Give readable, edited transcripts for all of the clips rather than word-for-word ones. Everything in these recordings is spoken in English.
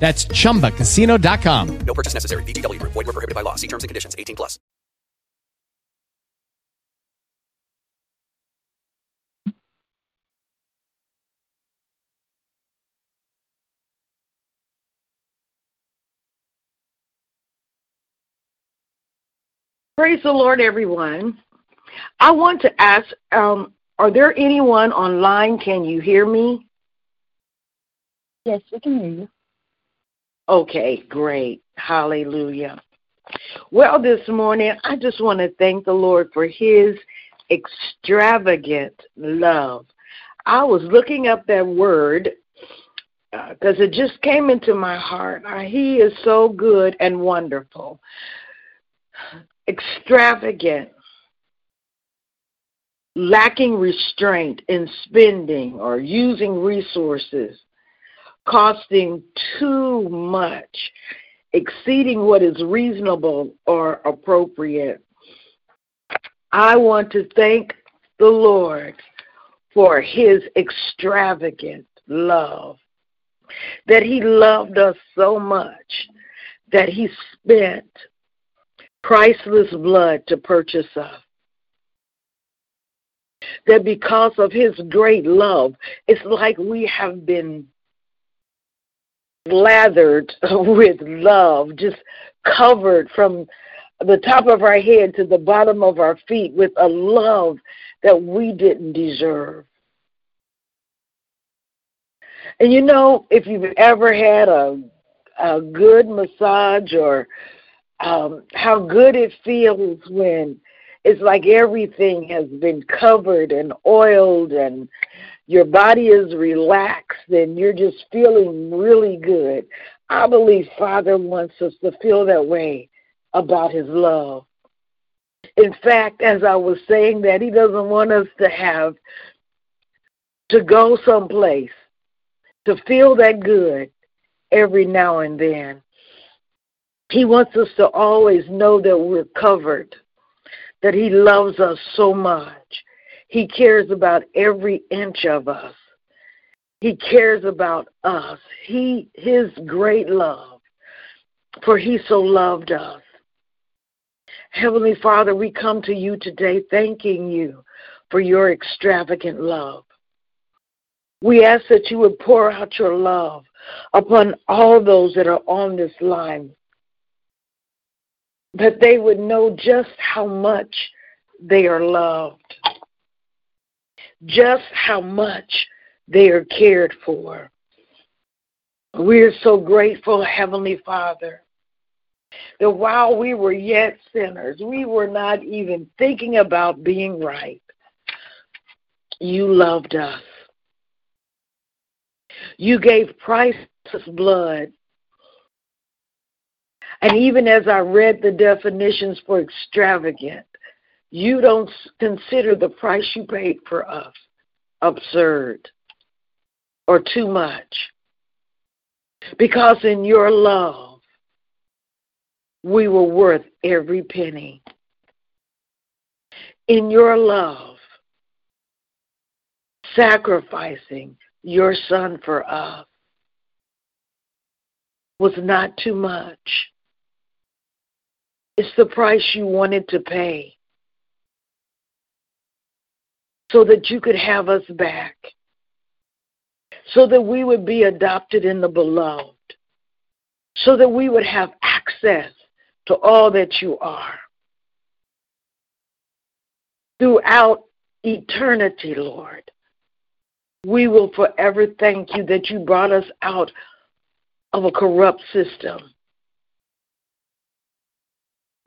That's ChumbaCasino.com. No purchase necessary. VGW group. Void where prohibited by law. See terms and conditions. 18+. Praise the Lord, everyone. I want to ask, are there anyone online? Can you hear me? Yes, we can hear you. Okay, great. Hallelujah. Well, this morning, I just want to thank the Lord for his extravagant love. I was looking up that word because it just came into my heart. He is so good and wonderful. Extravagant. Lacking restraint in spending or using resources. Costing too much, exceeding what is reasonable or appropriate. I want to thank the Lord for his extravagant love, that he loved us so much that he spent priceless blood to purchase us. That because of his great love, it's like we have been lathered with love, just covered from the top of our head to the bottom of our feet with a love that we didn't deserve. And you know, if you've ever had a good massage or how good it feels when it's like everything has been covered and oiled and your body is relaxed and you're just feeling really good. I believe Father wants us to feel that way about his love. In fact, as I was saying that, he doesn't want us to have to go someplace to feel that good every now and then. He wants us to always know that we're covered, that he loves us so much. He cares about every inch of us. He cares about us. His great love, for he so loved us. Heavenly Father, we come to you today thanking you for your extravagant love. We ask that you would pour out your love upon all those that are on this line, that they would know just how much they are loved, just how much they are cared for. We are so grateful, Heavenly Father, that while we were yet sinners, we were not even thinking about being right. You loved us. You gave priceless blood. And even as I read the definitions for extravagant, you don't consider the price you paid for us absurd or too much. Because in your love, we were worth every penny. In your love, sacrificing your son for us was not too much. It's the price you wanted to pay so that you could have us back, so that we would be adopted in the beloved, so that we would have access to all that you are. Throughout eternity, Lord, we will forever thank you that you brought us out of a corrupt system.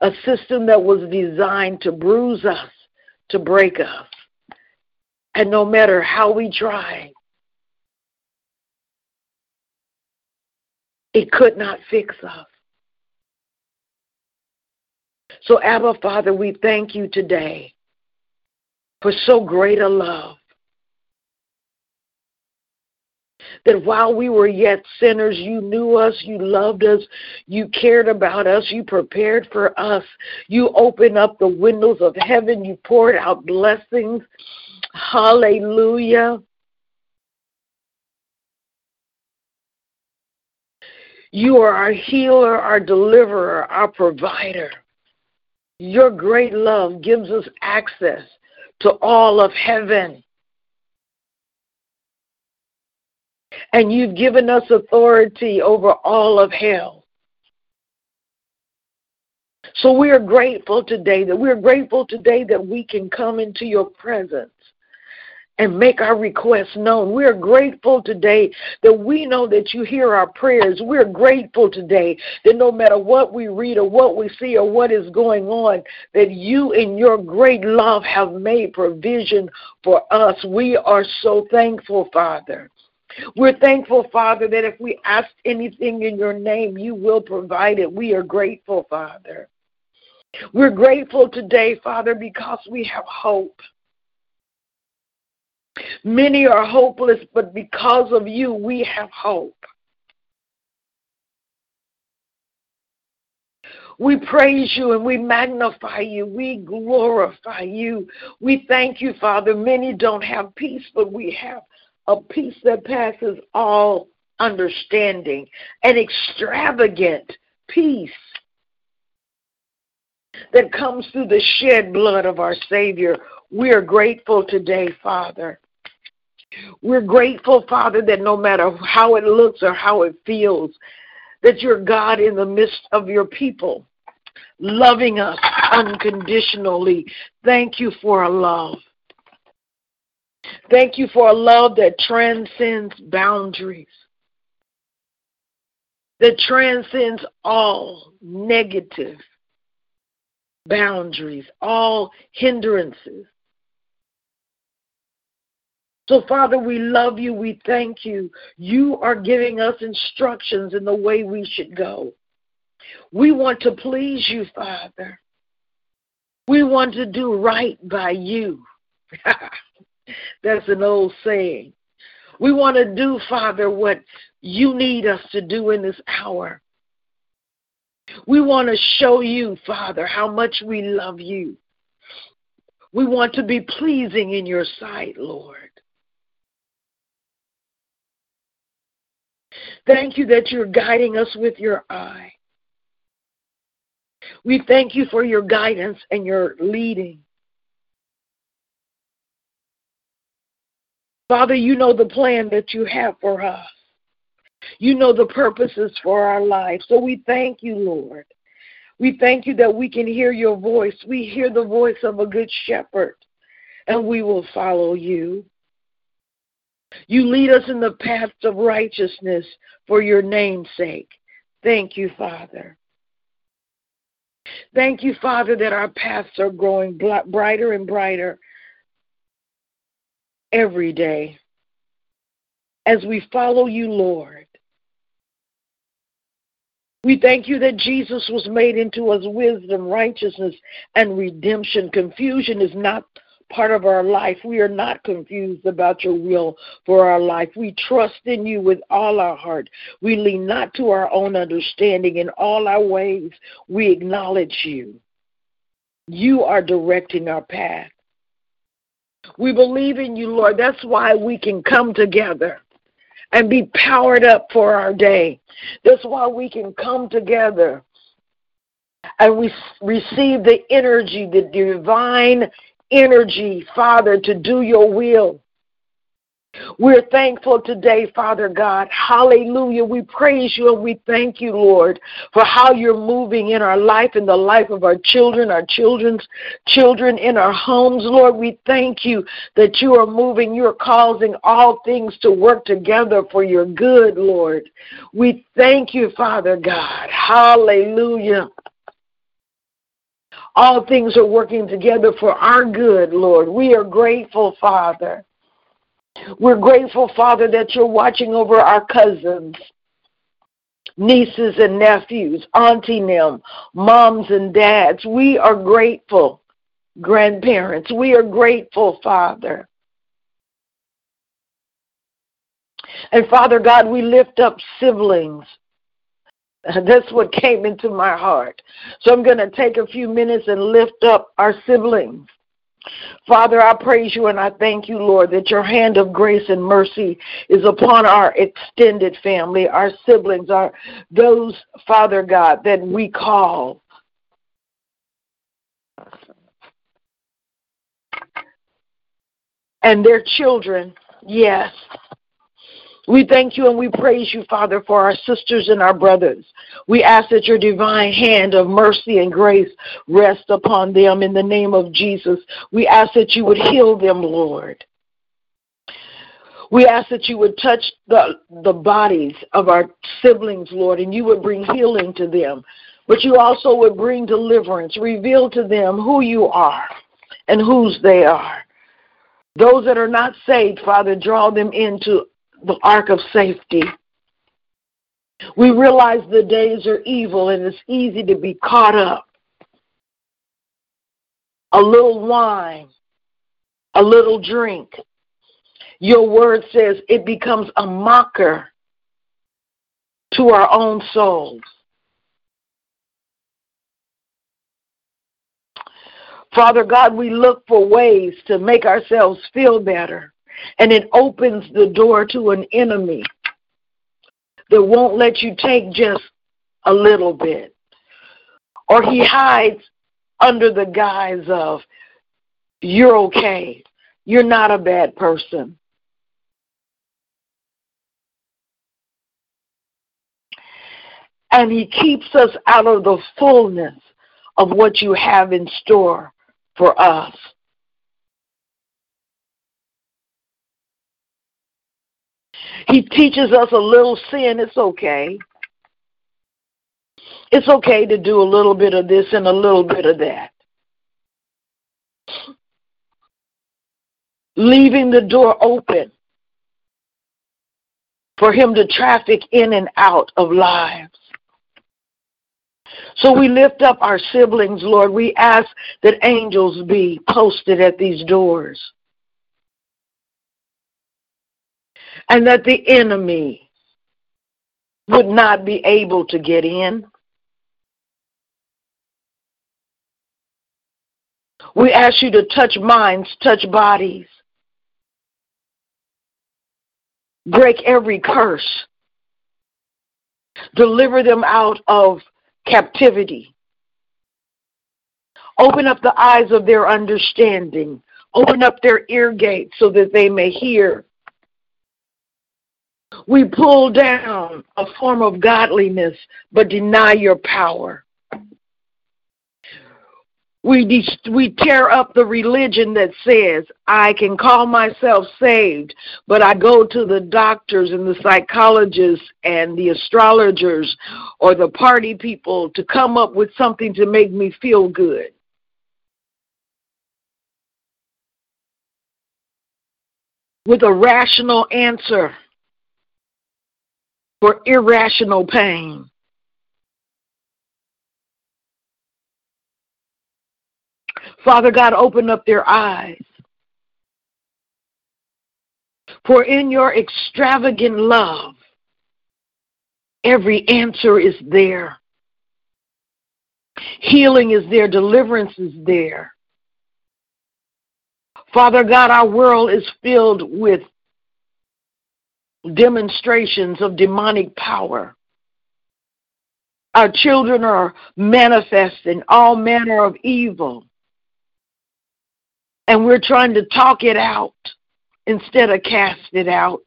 A system that was designed to bruise us, to break us. And no matter how we tried, it could not fix us. So, Abba, Father, we thank you today for so great a love that while we were yet sinners, you knew us, you loved us, you cared about us, you prepared for us, you opened up the windows of heaven, you poured out blessings. Hallelujah. You are our healer, our deliverer, our provider. Your great love gives us access to all of heaven. And you've given us authority over all of hell. So we are grateful today that we can come into your presence and make our requests known. We are grateful today that we know that you hear our prayers. We're grateful today that no matter what we read or what we see or what is going on, that you in your great love have made provision for us. We are so thankful, Father. We're thankful, Father, that if we ask anything in your name, you will provide it. We are grateful, Father. We're grateful today, Father, because we have hope. Many are hopeless, but because of you, we have hope. We praise you and we magnify you. We glorify you. We thank you, Father. Many don't have peace, but we have a peace that passes all understanding, an extravagant peace that comes through the shed blood of our Savior. We are grateful today, Father. We're grateful, Father, that no matter how it looks or how it feels, that you're God in the midst of your people, loving us unconditionally. Thank you for a love. Thank you for a love that transcends boundaries, that transcends all negative boundaries, all hindrances. So, Father, we love you. We thank you. You are giving us instructions in the way we should go. We want to please you, Father. We want to do right by you. That's an old saying. We want to do, Father, what you need us to do in this hour. We want to show you, Father, how much we love you. We want to be pleasing in your sight, Lord. Thank you that you're guiding us with your eye. We thank you for your guidance and your leading. Father, you know the plan that you have for us. You know the purposes for our lives. So we thank you, Lord. We thank you that we can hear your voice. We hear the voice of a good shepherd, and we will follow you. You lead us in the paths of righteousness for your name's sake. Thank you, Father. Thank you, Father, that our paths are growing brighter and brighter every day as we follow you, Lord. We thank you that Jesus was made into us wisdom, righteousness, and redemption. Confusion is not part of our life. We are not confused about your will for our life. We trust in you with all our heart. We lean not to our own understanding. In all our ways, we acknowledge you. You are directing our path. We believe in you, Lord. That's why we can come together and be powered up for our day. That's why we can come together and we receive the energy, the divine energy, Father, to do your will. We're thankful today, Father God. Hallelujah. We praise you and we thank you, Lord, for how you're moving in our life, in the life of our children, our children's children, in our homes. Lord, we thank you that you are moving. You're causing all things to work together for your good, Lord. We thank you, Father God. Hallelujah. All things are working together for our good, Lord. We are grateful, Father. We're grateful, Father, that you're watching over our cousins. nieces and nephews, auntie them, moms and dads. We are grateful, grandparents. We are grateful, Father. And Father God, we lift up siblings. That's what came into my heart. So I'm going to take a few minutes and lift up our siblings. Father, I praise you and I thank you, Lord, that your hand of grace and mercy is upon our extended family, our siblings, our those, Father God, that we call. And their children, yes. We thank you and we praise you, Father, for our sisters and our brothers. We ask that your divine hand of mercy and grace rest upon them in the name of Jesus. We ask that you would heal them, Lord. We ask that you would touch the bodies of our siblings, Lord, and you would bring healing to them. But you also would bring deliverance, reveal to them who you are and whose they are. Those that are not saved, Father, draw them into the ark of safety. We realize the days are evil and it's easy to be caught up. A little wine, a little drink. Your word says it becomes a mocker to our own souls. Father God, we look for ways to make ourselves feel better. And it opens the door to an enemy that won't let you take just a little bit. Or he hides under the guise of, you're okay. You're not a bad person. And he keeps us out of the fullness of what you have in store for us. He teaches us a little sin, it's okay. It's okay to do a little bit of this and a little bit of that. Leaving the door open for him to traffic in and out of lives. So we lift up our siblings, Lord. We ask that angels be posted at these doors. And that the enemy would not be able to get in. We ask you to touch minds, touch bodies. Break every curse. Deliver them out of captivity. Open up the eyes of their understanding. Open up their ear gates so that they may hear. We pull down a form of godliness, but deny your power. We tear up the religion that says, I can call myself saved, but I go to the doctors and the psychologists and the astrologers or the party people to come up with something to make me feel good. With a rational answer. For irrational pain. Father God, open up their eyes. For in your extravagant love, every answer is there. Healing is there. Deliverance is there. Father God, our world is filled with demonstrations of demonic power. Our children are manifesting all manner of evil. And we're trying to talk it out instead of cast it out.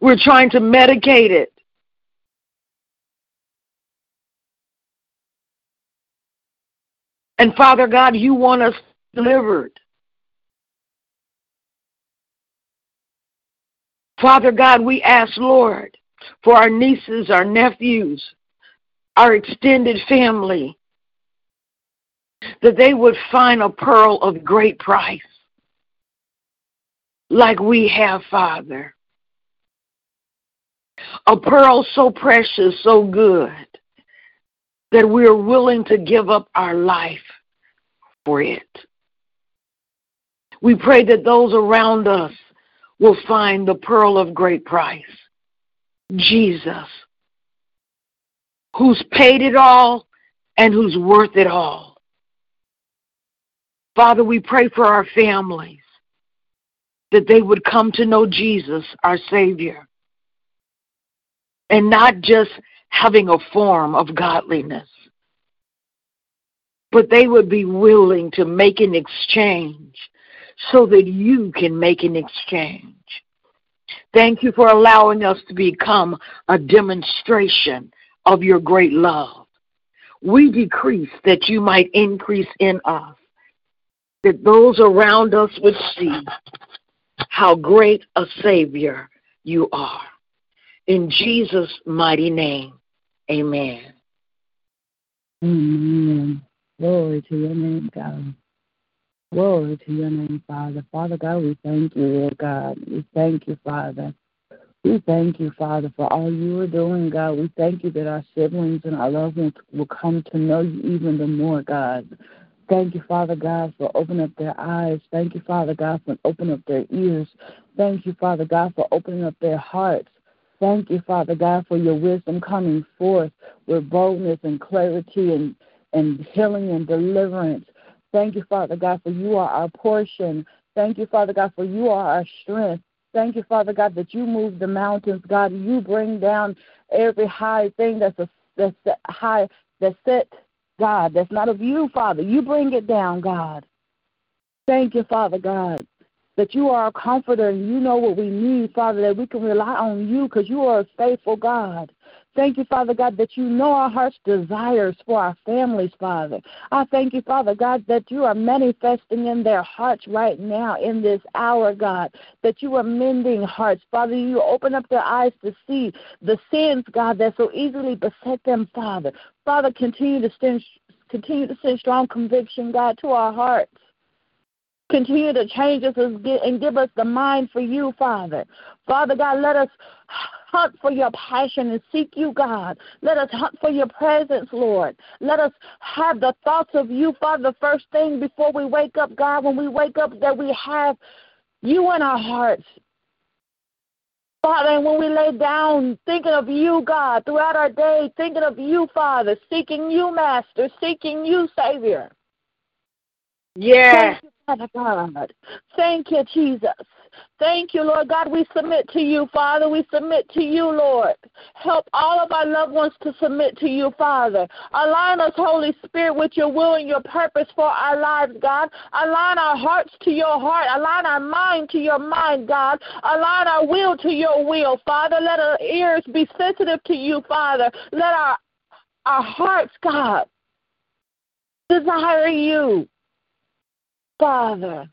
We're trying to medicate it. And Father God, you want us delivered. Father God, we ask, Lord, for our nieces, our nephews, our extended family, that they would find a pearl of great price like we have, Father. A pearl so precious, so good, that we're willing to give up our life for it. We pray that those around us will find the pearl of great price, Jesus, who's paid it all and who's worth it all. Father, we pray for our families, that they would come to know Jesus, our Savior, and not just having a form of godliness, but they would be willing to make an exchange so that you can make an exchange. Thank you for allowing us to become a demonstration of your great love. We decrease that you might increase in us, that those around us would see how great a Savior you are. In Jesus' mighty name, amen. Amen. Glory to your name, God. Glory to your name, Father. Father God, we thank you, Lord God. We thank you, Father. We thank you, Father, for all you are doing, God. We thank you that our siblings and our loved ones will come to know you even the more, God. Thank you, Father God, for opening up their eyes. Thank you, Father God, for opening up their ears. Thank you, Father God, for opening up their hearts. Thank you, Father God, for your wisdom coming forth with boldness and clarity and healing and deliverance. Thank you, Father God, for you are our portion. Thank you, Father God, for you are our strength. Thank you, Father God, that you move the mountains, God. You bring down every high thing that's set, God, that's not of you, Father. You bring it down, God. Thank you, Father God, that you are a comforter and you know what we need, Father, that we can rely on you because you are a faithful God. Thank you, Father God, that you know our heart's desires for our families, Father. I thank you, Father God, that you are manifesting in their hearts right now in this hour, God, that you are mending hearts. Father, you open up their eyes to see the sins, God, that so easily beset them, Father. Father, continue to send strong conviction, God, to our hearts. Continue to change us and give us the mind for you, Father. Father God, let us hunt for your passion and seek you, God. Let us hunt for your presence, Lord. Let us have the thoughts of you, Father, the first thing before we wake up, God, when we wake up, that we have you in our hearts. Father, and when we lay down thinking of you, God, throughout our day, thinking of you, Father, seeking you, Master, seeking you, Savior. Yes. Thank you, Father God. Thank you, Jesus. Thank you, Lord God. We submit to you, Father. We submit to you, Lord. Help all of our loved ones to submit to you, Father. Align us, Holy Spirit, with your will and your purpose for our lives, God. Align our hearts to your heart. Align our mind to your mind, God. Align our will to your will, Father. Let our ears be sensitive to you, Father. Let our hearts, God, desire you, Father.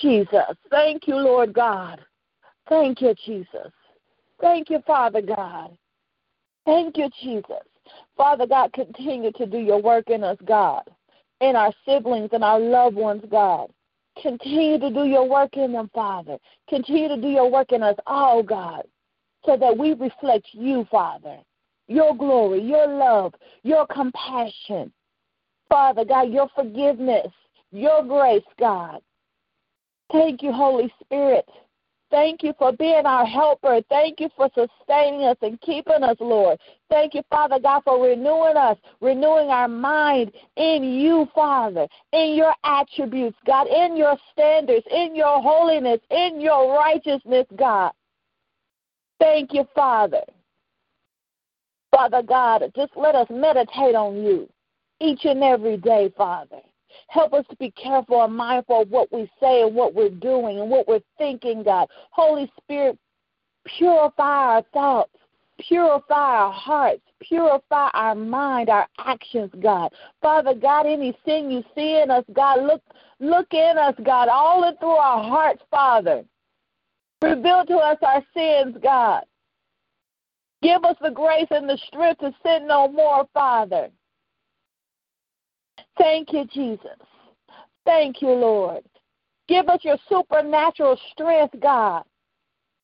Jesus. Thank you, Lord God. Thank you, Jesus. Thank you, Father God. Thank you, Jesus. Father God, continue to do your work in us, God, in our siblings and our loved ones, God. Continue to do your work in them, Father. Continue to do your work in us all, God, so that we reflect you, Father, your glory, your love, your compassion, Father God, your forgiveness, your grace, God. Thank you, Holy Spirit. Thank you for being our helper. Thank you for sustaining us and keeping us, Lord. Thank you, Father God, for renewing us, renewing our mind in you, Father, in your attributes, God, in your standards, in your holiness, in your righteousness, God. Thank you, Father. Father God, just let us meditate on you each and every day, Father. Help us to be careful and mindful of what we say and what we're doing and what we're thinking, God. Holy Spirit, purify our thoughts, purify our hearts, purify our mind, our actions, God. Father God, any sin you see in us, God, look in us, God, all and through our hearts, Father. Reveal to us our sins, God. Give us the grace and the strength to sin no more, Father. Thank you, Jesus. Thank you, Lord. Give us your supernatural strength, God.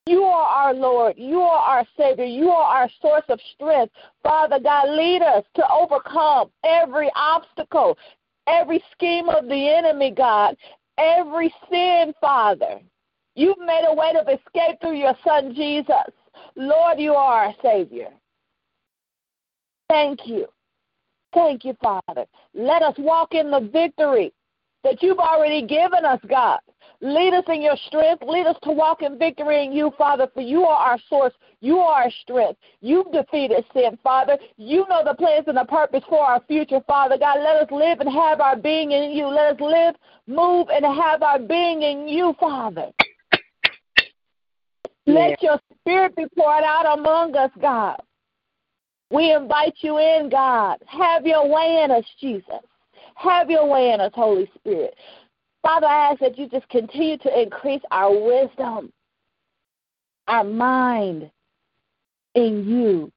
You are our Lord. You are our Savior. You are our source of strength. Father God, lead us to overcome every obstacle, every scheme of the enemy, God, every sin, Father. You've made a way to escape through your Son, Jesus. Lord, you are our Savior. Thank you. Thank you, Father. Let us walk in the victory that you've already given us, God. Lead us in your strength. Lead us to walk in victory in you, Father, for you are our source. You are our strength. You've defeated sin, Father. You know the plans and the purpose for our future, Father. God, let us live and have our being in you. Let us live, move, and have our being in you, Father. Let your spirit be poured out among us, God. We invite you in, God. Have your way in us, Jesus. Have your way in us, Holy Spirit. Father, I ask that you just continue to increase our wisdom, our mind in you.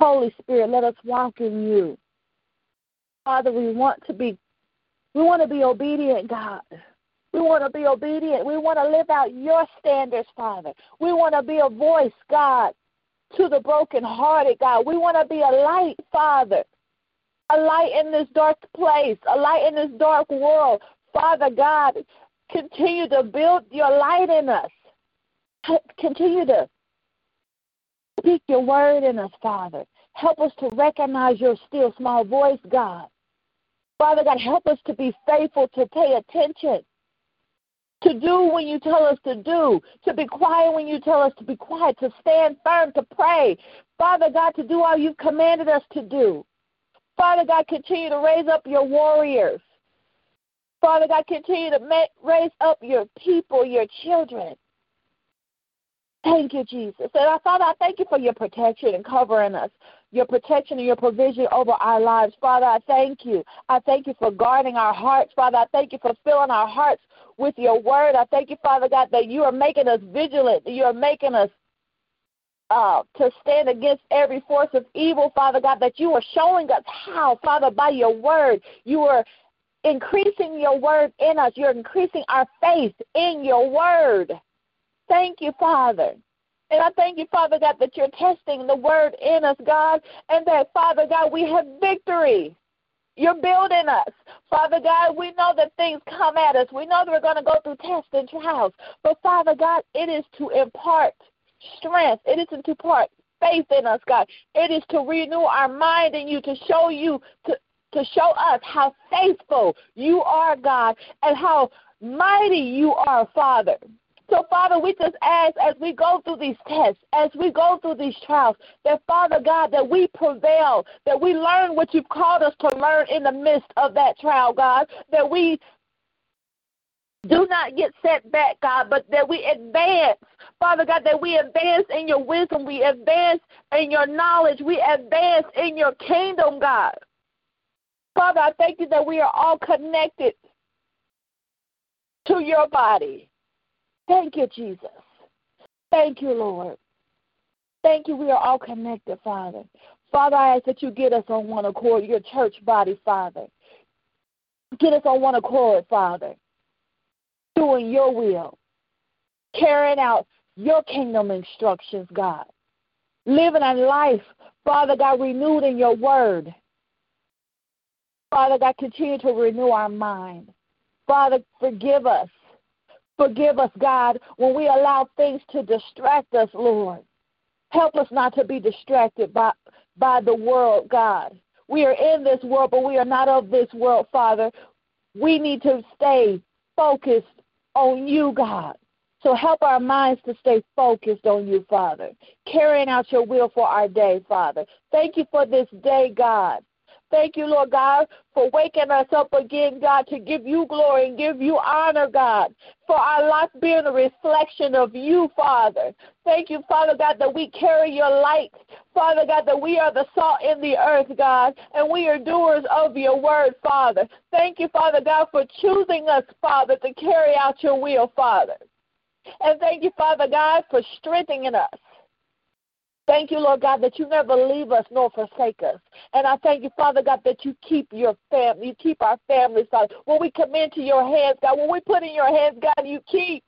Holy Spirit, let us walk in you. Father, we want to be obedient, God. We want to be obedient. We want to live out your standards, Father. We want to be a voice, God, to the brokenhearted, God. We want to be a light, Father. A light in this dark place, a light in this dark world. Father God, continue to build your light in us. Continue to speak your word in us, Father. Help us to recognize your still small voice, God. Father God, help us to be faithful, to pay attention, to do when you tell us to do, to be quiet when you tell us to be quiet, to stand firm, to pray. Father God, to do all you've commanded us to do. Father God, continue to raise up your warriors. Father God, continue to raise up your people, your children. Thank you, Jesus. And Father, I thank you for your protection and covering us, your protection and your provision over our lives. Father, I thank you. I thank you for guarding our hearts. Father, I thank you for filling our hearts with your word. I thank you, Father God, that you are making us vigilant, that you are making us to stand against every force of evil, Father God, that you are showing us how, Father, by your word. You are increasing your word in us. You're increasing our faith in your word. Thank you, Father. And I thank you, Father God, that you're testing the word in us, God, and that, Father God, we have victory. You're building us. Father God, we know that things come at us. We know that we're going to go through tests and trials. But, Father God, it is to impart strength. It isn't to impart faith in us, God. It is to renew our mind in you, to show you, to show us how faithful you are, God, and how mighty you are, Father. So, Father, we just ask as we go through these tests, as we go through these trials, that, Father God, that we prevail, that we learn what you've called us to learn in the midst of that trial, God, that we do not get set back, God, but that we advance, Father God, that we advance in your wisdom, we advance in your knowledge, we advance in your kingdom, God. Father, I thank you that we are all connected to your body. Thank you, Jesus. Thank you, Lord. Thank you, we are all connected, Father. Father, I ask that you get us on one accord, your church body, Father. Get us on one accord, Father. Doing your will, carrying out your kingdom instructions, God. Living a life, Father God, renewed in your word. Father God, continue to renew our mind. Father, forgive us. Forgive us, God, when we allow things to distract us, Lord. Help us not to be distracted by the world, God. We are in this world, but we are not of this world, Father. We need to stay focused on you, God. So help our minds to stay focused on you, Father, carrying out your will for our day, Father. Thank you for this day, God. Thank you, Lord God, for waking us up again, God, to give you glory and give you honor, God, for our life being a reflection of you, Father. Thank you, Father God, that we carry your light, Father God, that we are the salt in the earth, God, and we are doers of your word, Father. Thank you, Father God, for choosing us, Father, to carry out your will, Father. And thank you, Father God, for strengthening us. Thank you, Lord God, that you never leave us nor forsake us. And I thank you, Father God, that you keep your family, you keep our families, Father. When we come into your hands, God, when we put in your hands, God, you keep.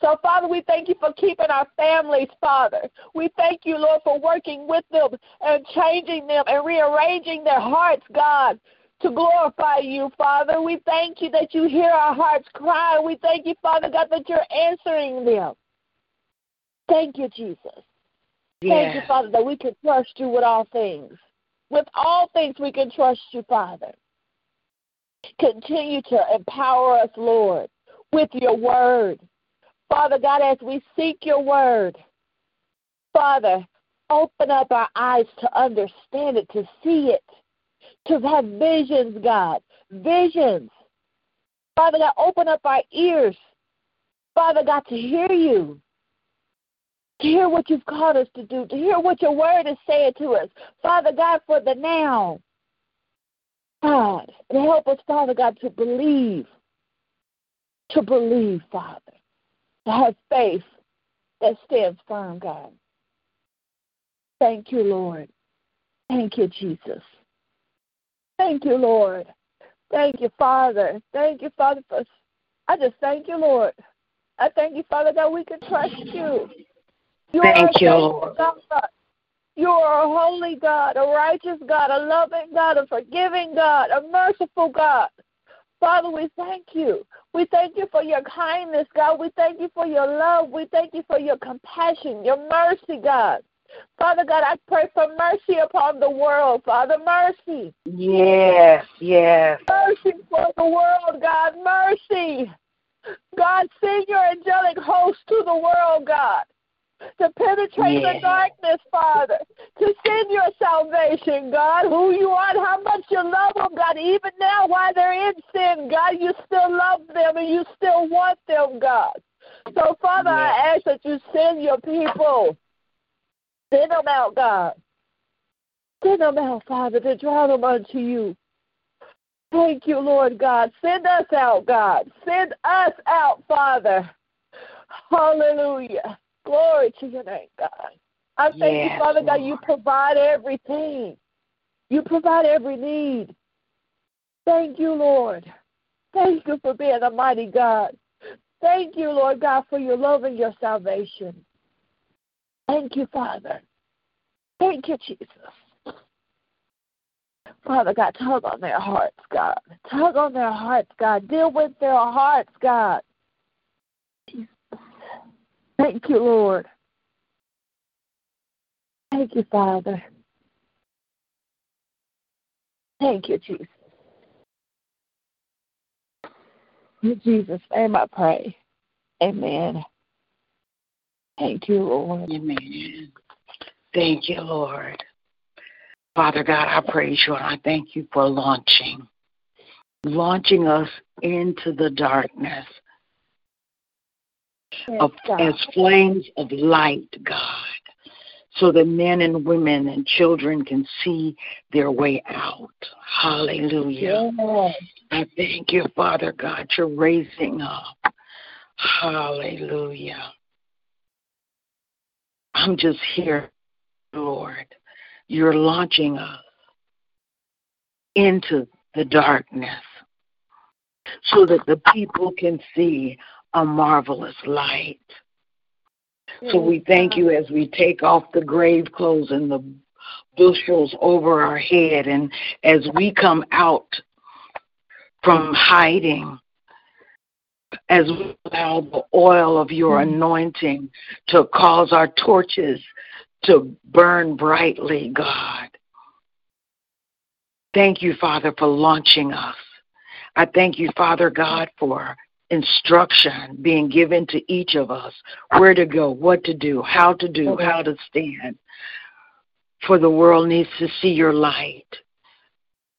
So, Father, we thank you for keeping our families, Father. We thank you, Lord, for working with them and changing them and rearranging their hearts, God, to glorify you, Father. We thank you that you hear our hearts cry. We thank you, Father God, that you're answering them. Thank you, Jesus. Yeah. Thank you, Father, that we can trust you with all things. With all things we can trust you, Father. Continue to empower us, Lord, with your word. Father God, as we seek your word, Father, open up our eyes to understand it, to see it, to have visions, God, visions. Father God, open up our ears, Father God, to hear you, to hear what you've called us to do, to hear what your word is saying to us. Father God, for the now, God, and help us, Father God, to believe, Father, to have faith that stands firm, God. Thank you, Lord. Thank you, Jesus. Thank you, Lord. Thank you, Father. Thank you, Father. I just thank you, Lord. I thank you, Father, that we can trust you. Thank you, Lord. You are a holy God, a righteous God, a loving God, a forgiving God, a merciful God. Father, we thank you. We thank you for your kindness, God. We thank you for your love. We thank you for your compassion, your mercy, God. Father God, I pray for mercy upon the world, Father. Mercy. Yes, yes. Mercy for the world, God. Mercy. God, send your angelic host to the world, God, to penetrate the darkness, Father, to send your salvation, God, who you are and how much you love them, God, even now while they're in sin, God, you still love them and you still want them, God. So, Father, I ask that you send your people. Send them out, God. Send them out, Father, to draw them unto you. Thank you, Lord God. Send us out, God. Send us out, Father. Hallelujah. Glory to your name, God. I thank you, Father God, you provide everything. You provide every need. Thank you, Lord. Thank you for being a mighty God. Thank you, Lord God, for your love and your salvation. Thank you, Father. Thank you, Jesus. Father God, tug on their hearts, God. Tug on their hearts, God. Deal with their hearts, God. Thank you, Lord. Thank you, Father. Thank you, Jesus. In Jesus' name I pray. Amen. Thank you, Lord. Amen. Thank you, Lord. Father God, I praise you and I thank you for launching us into the darkness. As flames of light, God, so that men and women and children can see their way out. Hallelujah. Yeah. I thank you, Father God, you're raising up. Hallelujah. I'm just here, Lord. You're launching us into the darkness so that the people can see a marvelous light. So we thank you as we take off the grave clothes and the bushels over our head, and as we come out from hiding, as we allow the oil of your anointing to cause our torches to burn brightly, God. Thank you, Father, for launching us. I thank you, Father God, for instruction being given to each of us, where to go, what to do, how to do, how to stand. For the world needs to see your light.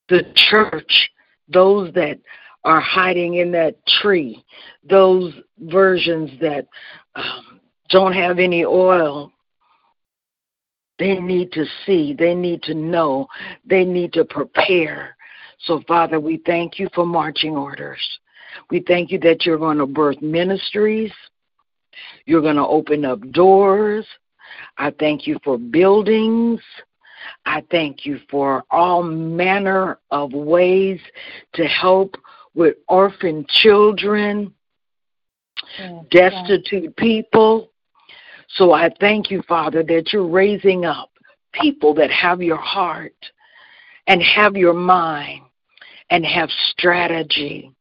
The church, those that are hiding in that tree, those versions that don't have any oil, they need to see, they need to know, they need to prepare. So, Father, we thank you for marching orders. We thank you that you're going to birth ministries. You're going to open up doors. I thank you for buildings. I thank you for all manner of ways to help with orphan children. destitute people. So I thank you, Father, that you're raising up people that have your heart and have your mind and have strategy.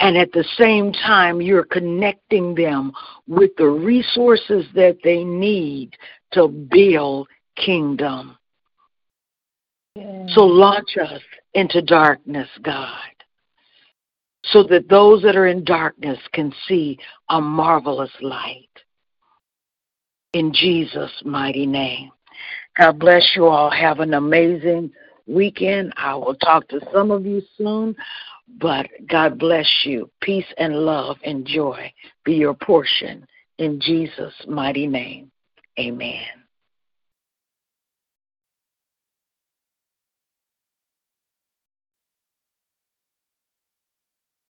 And at the same time, you're connecting them with the resources that they need to build kingdom. Yeah. So launch us into darkness, God, so that those that are in darkness can see a marvelous light. In Jesus' mighty name. God bless you all. Have an amazing weekend. I will talk to some of you soon, but God bless you. Peace and love and joy be your portion in Jesus' mighty name. Amen.